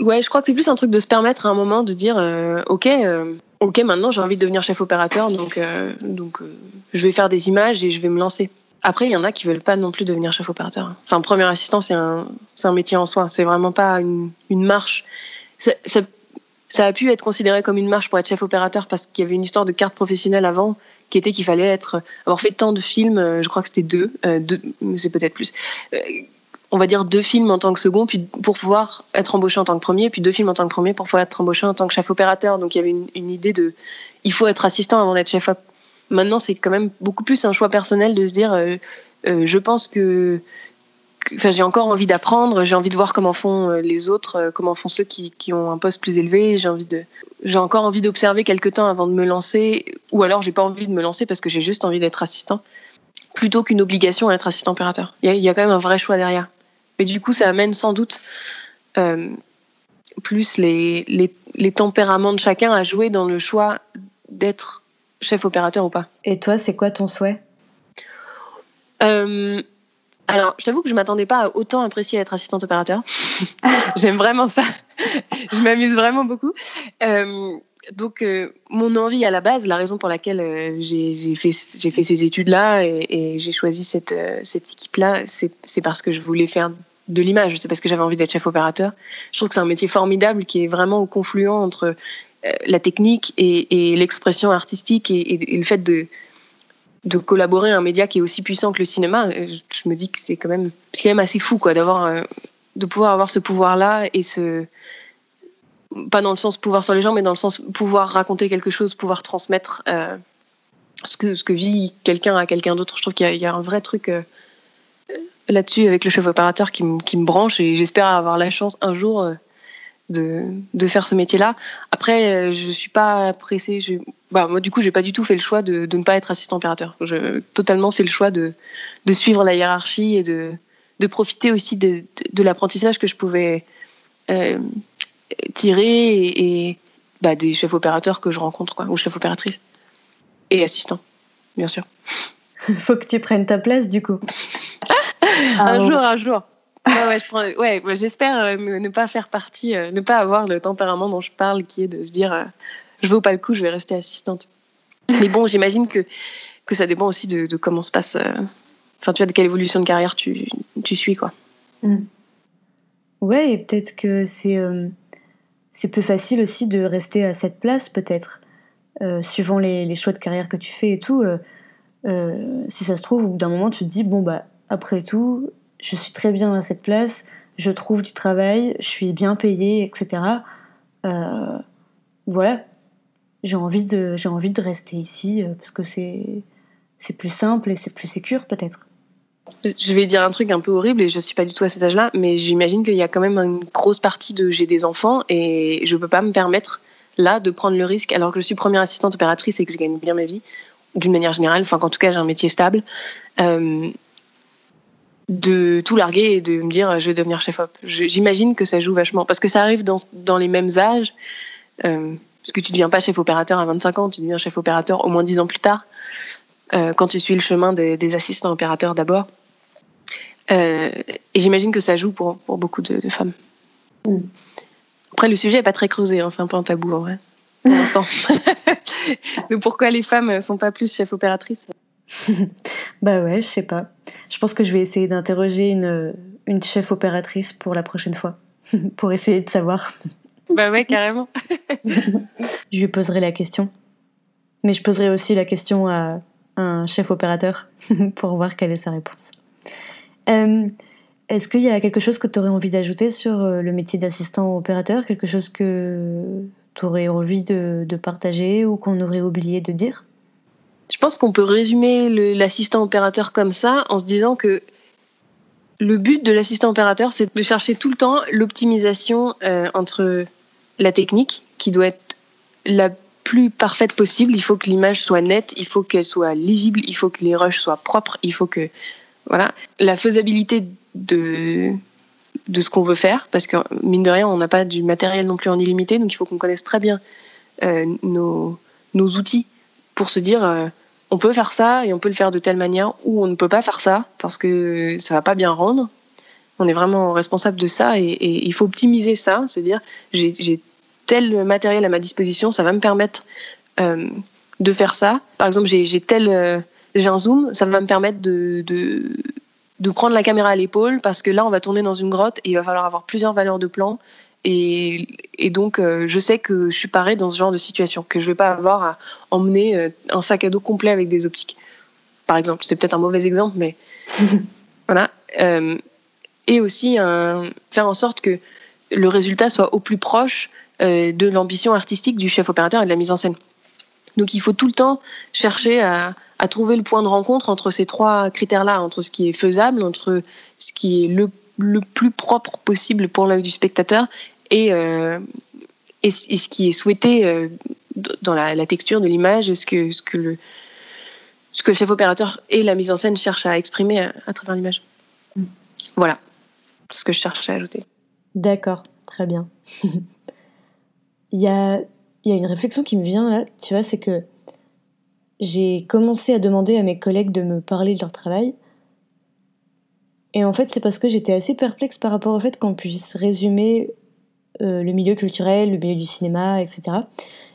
ouais, je crois que c'est plus un truc de se permettre à un moment de dire euh, ok, euh, ok maintenant j'ai envie de devenir chef opérateur, donc, euh, donc euh, je vais faire des images et je vais me lancer. Après, il y en a qui veulent pas non plus devenir chef opérateur. Enfin, premier assistant, c'est un, c'est un métier en soi, c'est vraiment pas une, une marche. Ça, ça Ça a pu être considéré comme une marche pour être chef opérateur parce qu'il y avait une histoire de carte professionnelle avant qui était qu'il fallait être, avoir fait tant de films, je crois que c'était deux, euh, deux c'est peut-être plus, euh, on va dire deux films en tant que second puis pour pouvoir être embauché en tant que premier, puis deux films en tant que premier pour pouvoir être embauché en tant que chef opérateur. Donc il y avait une, une idée de, il faut être assistant avant d'être chef op. Maintenant c'est quand même beaucoup plus un choix personnel de se dire, euh, euh, je pense que... Enfin, j'ai encore envie d'apprendre, j'ai envie de voir comment font les autres, comment font ceux qui, qui ont un poste plus élevé, j'ai, envie de, j'ai encore envie d'observer quelques temps avant de me lancer, ou alors j'ai pas envie de me lancer parce que j'ai juste envie d'être assistant, plutôt qu'une obligation à être assistant opérateur. Il y, y a quand même un vrai choix derrière. Mais du coup, ça amène sans doute euh, plus les, les, les tempéraments de chacun à jouer dans le choix d'être chef opérateur ou pas. Et toi, c'est quoi ton souhait ? euh, Alors, je t'avoue que je m'attendais pas à autant apprécier être assistante opérateur. J'aime vraiment ça. Je m'amuse vraiment beaucoup. Euh, donc, euh, mon envie à la base, la raison pour laquelle euh, j'ai, j'ai, fait, j'ai fait ces études-là et, et j'ai choisi cette, euh, cette équipe-là, c'est, c'est parce que je voulais faire de l'image. C'est parce que j'avais envie d'être chef opérateur. Je trouve que c'est un métier formidable qui est vraiment au confluent entre euh, la technique et, et l'expression artistique et, et, et le fait de... de collaborer à un média qui est aussi puissant que le cinéma. Je me dis que c'est quand même, c'est quand même assez fou, quoi, d'avoir, euh, de pouvoir avoir ce pouvoir-là et ce, pas dans le sens pouvoir sur les gens, mais dans le sens pouvoir raconter quelque chose, pouvoir transmettre euh, ce que ce que vit quelqu'un à quelqu'un d'autre. Je trouve qu'il y a, il y a un vrai truc euh, là-dessus avec le chef opérateur qui me qui me branche et j'espère avoir la chance un jour euh, de de faire ce métier-là. Après, euh, je suis pas pressée. Je Bah, moi, du coup, j'ai pas du tout fait le choix de, de ne pas être assistant opérateur. J'ai totalement fait le choix de, de suivre la hiérarchie et de, de profiter aussi de, de, de l'apprentissage que je pouvais euh, tirer et, et bah, des chefs opérateurs que je rencontre, quoi, ou chefs opératrices. Et assistants, bien sûr. Faut que tu prennes ta place, du coup. un ah, jour, un jour. Ouais, ouais, je prends, ouais, j'espère ne pas faire partie, ne pas avoir le tempérament dont je parle, qui est de se dire... je vaux pas le coup, je vais rester assistante. Mais bon, j'imagine que, que ça dépend aussi de, de comment se passe... Euh, enfin, tu vois, de quelle évolution de carrière tu, tu suis, quoi. Mmh. Ouais, et peut-être que c'est, euh, c'est plus facile aussi de rester à cette place, peut-être, euh, suivant les, les choix de carrière que tu fais et tout. Euh, euh, si ça se trouve, au bout d'un moment, tu te dis, bon, bah, après tout, je suis très bien à cette place, je trouve du travail, je suis bien payée, et cetera. Euh, voilà. J'ai envie de, j'ai envie de rester ici parce que c'est, c'est plus simple et c'est plus sécure peut-être. Je vais dire un truc un peu horrible et je suis pas du tout à cet âge-là, mais j'imagine qu'il y a quand même une grosse partie de j'ai des enfants et je peux pas me permettre là de prendre le risque alors que je suis première assistante opératrice et que je gagne bien ma vie d'une manière générale, enfin qu'en tout cas j'ai un métier stable, euh, de tout larguer et de me dire je vais devenir chef op. J'imagine que ça joue vachement parce que ça arrive dans dans les mêmes âges. Euh, Parce que tu ne deviens pas chef opérateur à vingt-cinq ans, tu deviens chef opérateur au moins dix ans plus tard, euh, quand tu suis le chemin des, des assistants opérateurs d'abord. Euh, et j'imagine que ça joue pour, pour beaucoup de, de femmes. Mm. Après, le sujet n'est pas très creusé, hein, c'est un peu un tabou en vrai, pour l'instant. Donc pourquoi les femmes ne sont pas plus chef opératrices ? Bah ouais, je sais pas. Je pense que je vais essayer d'interroger une, une cheffe opératrice pour la prochaine fois, pour essayer de savoir. Bah ouais, carrément. Je lui poserai la question. Mais je poserai aussi la question à un chef opérateur pour voir quelle est sa réponse. Euh, est-ce qu'il y a quelque chose que tu aurais envie d'ajouter sur le métier d'assistant opérateur? Quelque chose que tu aurais envie de, de partager ou qu'on aurait oublié de dire? Je pense qu'on peut résumer le, l'assistant opérateur comme ça, en se disant que le but de l'assistant opérateur, c'est de chercher tout le temps l'optimisation euh, entre la technique, qui doit être la plus parfaite possible. Il faut que l'image soit nette, il faut qu'elle soit lisible, il faut que les rushs soient propres, il faut que... Voilà. La faisabilité de, de ce qu'on veut faire, parce que, mine de rien, on n'a pas du matériel non plus en illimité, donc il faut qu'on connaisse très bien euh, nos, nos outils pour se dire euh, on peut faire ça et on peut le faire de telle manière, ou on ne peut pas faire ça parce que ça va pas bien rendre. On est vraiment responsable de ça, et, et il faut optimiser ça, se dire j'ai, j'ai tel matériel à ma disposition, ça va me permettre euh, de faire ça. Par exemple, j'ai, j'ai tel euh, j'ai un zoom, ça va me permettre de, de de prendre la caméra à l'épaule parce que là on va tourner dans une grotte et il va falloir avoir plusieurs valeurs de plan. Et, et donc, euh, je sais que je suis parée dans ce genre de situation, que je ne vais pas avoir à emmener euh, un sac à dos complet avec des optiques, par exemple. C'est peut-être un mauvais exemple, mais voilà. Euh, et aussi, euh, faire en sorte que le résultat soit au plus proche euh, de l'ambition artistique du chef opérateur et de la mise en scène. Donc, il faut tout le temps chercher à, à trouver le point de rencontre entre ces trois critères-là, entre ce qui est faisable, entre ce qui est le, le plus propre possible pour l'œil du spectateur, Et, euh, et, et ce qui est souhaité euh, dans la, la texture de l'image, ce que, ce, que le, ce que le chef opérateur et la mise en scène cherchent à exprimer à, à travers l'image. Mm. Voilà ce que je cherche à ajouter. D'accord, très bien. il, y a, il y a une réflexion qui me vient là, tu vois, c'est que j'ai commencé à demander à mes collègues de me parler de leur travail. Et en fait, c'est parce que j'étais assez perplexe par rapport au fait qu'on puisse résumer Euh, le milieu culturel, le milieu du cinéma, et cetera,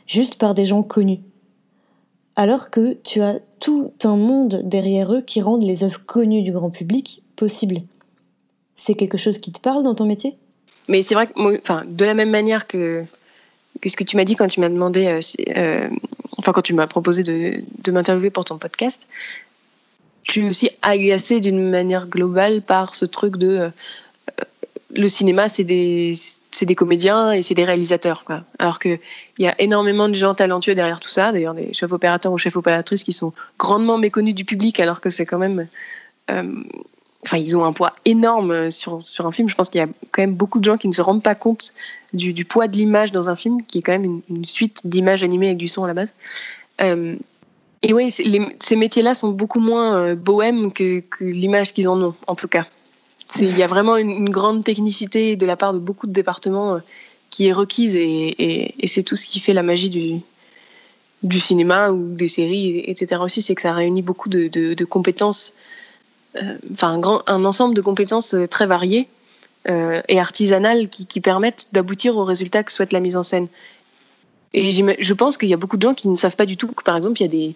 juste par des gens connus. Alors que tu as tout un monde derrière eux qui rendent les œuvres connues du grand public possibles. C'est quelque chose qui te parle dans ton métier ? Mais c'est vrai que, moi, enfin, de la même manière que, que ce que tu m'as dit quand tu m'as demandé, euh, euh, enfin quand tu m'as proposé de, de m'interviewer pour ton podcast, je suis aussi agacée d'une manière globale par ce truc de euh, le cinéma, c'est des c'est des comédiens et c'est des réalisateurs, quoi. Alors que il y a énormément de gens talentueux derrière tout ça, d'ailleurs des chefs opérateurs ou chefs opératrices qui sont grandement méconnus du public, alors que c'est quand même euh, enfin ils ont un poids énorme sur sur un film. Je pense qu'il y a quand même beaucoup de gens qui ne se rendent pas compte du du poids de l'image dans un film, qui est quand même une, une suite d'images animées avec du son à la base. Euh, et oui, ces métiers-là sont beaucoup moins euh, bohèmes que que l'image qu'ils en ont, en tout cas. Il y a vraiment une, une grande technicité de la part de beaucoup de départements euh, qui est requise, et, et, et c'est tout ce qui fait la magie du, du cinéma ou des séries, et cetera aussi, c'est que ça réunit beaucoup de, de, de compétences, euh, enfin un, grand, un ensemble de compétences très variées euh, et artisanales qui, qui permettent d'aboutir au résultat que souhaite la mise en scène. Et je pense qu'il y a beaucoup de gens qui ne savent pas du tout que, par exemple, il y a des...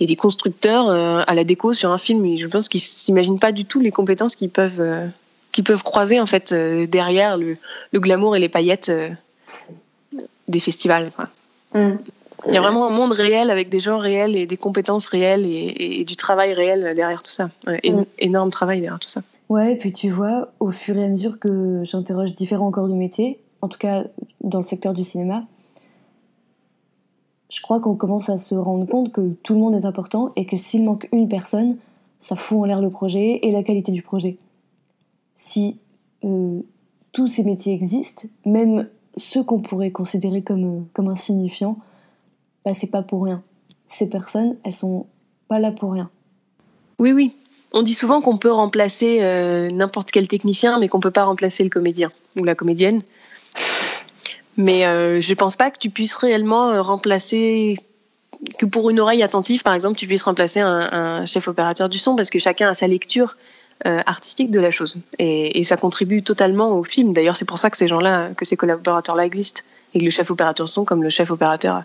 Et des constructeurs euh, à la déco sur un film, je pense qu'ils ne s'imaginent pas du tout les compétences qu'ils peuvent, euh, qu'ils peuvent croiser en fait, euh, derrière le, le glamour et les paillettes euh, des festivals, quoi. Mmh. Il y a vraiment un monde réel avec des gens réels et des compétences réelles et, et, et du travail réel derrière tout ça. Ouais, mmh. Énorme travail derrière tout ça. Ouais, et puis tu vois, au fur et à mesure que j'interroge différents corps de métier, en tout cas dans le secteur du cinéma, je crois qu'on commence à se rendre compte que tout le monde est important et que s'il manque une personne, ça fout en l'air le projet et la qualité du projet. Si euh, tous ces métiers existent, même ceux qu'on pourrait considérer comme, comme insignifiants, bah, c'est pas pour rien. Ces personnes, elles sont pas là pour rien. Oui, oui. On dit souvent qu'on peut remplacer euh, n'importe quel technicien, mais qu'on peut pas remplacer le comédien ou la comédienne. Mais euh, je pense pas que tu puisses réellement remplacer, que pour une oreille attentive, par exemple, tu puisses remplacer un, un chef opérateur du son, parce que chacun a sa lecture euh, artistique de la chose. Et, et ça contribue totalement au film. D'ailleurs, c'est pour ça que ces gens-là, que ces collaborateurs-là existent. Et que le chef opérateur son, comme le chef opérateur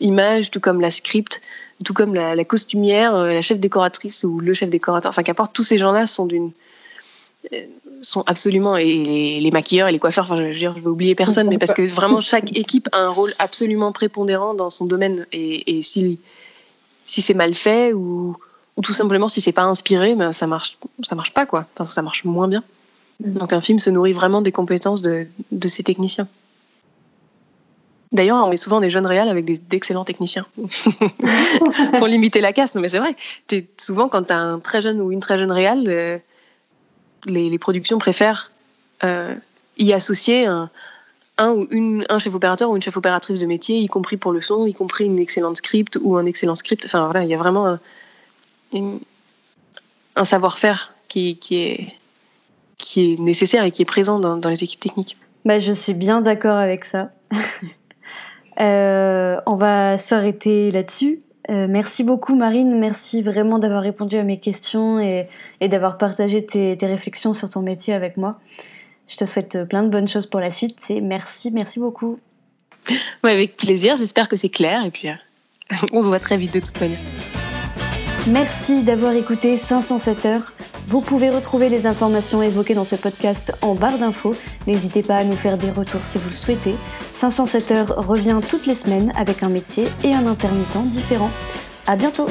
image, tout comme la script, tout comme la, la costumière, la chef décoratrice ou le chef décorateur, enfin qu'importe, tous ces gens-là sont d'une sont absolument, et les maquilleurs et les coiffeurs, enfin je veux dire, je vais oublier personne, mais parce que vraiment chaque équipe a un rôle absolument prépondérant dans son domaine, et, et si, si c'est mal fait ou, ou tout simplement si c'est pas inspiré, ben ça marche, ça marche pas quoi, enfin, ça marche moins bien. Donc un film se nourrit vraiment des compétences de, de ses techniciens. D'ailleurs, on met souvent des jeunes réals avec des, d'excellents techniciens pour limiter la casse, non mais c'est vrai, t'es, souvent quand t'as un très jeune ou une très jeune réal, euh, Les, les productions préfèrent euh, y associer un, un ou une un chef opérateur ou une chef opératrice de métier, y compris pour le son, y compris une excellente script ou un excellent script. Enfin voilà, il y a vraiment un, une, un savoir-faire qui, qui est qui est nécessaire et qui est présent dans, dans les équipes techniques. Bah, je suis bien d'accord avec ça. euh, on va s'arrêter là-dessus. Euh, merci beaucoup Marine, merci vraiment d'avoir répondu à mes questions et, et d'avoir partagé tes, tes réflexions sur ton métier avec moi. Je te souhaite plein de bonnes choses pour la suite et merci, merci beaucoup. Ouais, avec plaisir, j'espère que c'est clair et puis euh, on se voit très vite de toute manière. Merci d'avoir écouté cinq cent sept heures. Vous pouvez retrouver les informations évoquées dans ce podcast en barre d'infos. N'hésitez pas à nous faire des retours si vous le souhaitez. cinq cent sept heures revient toutes les semaines avec un métier et un intermittent différent. À bientôt!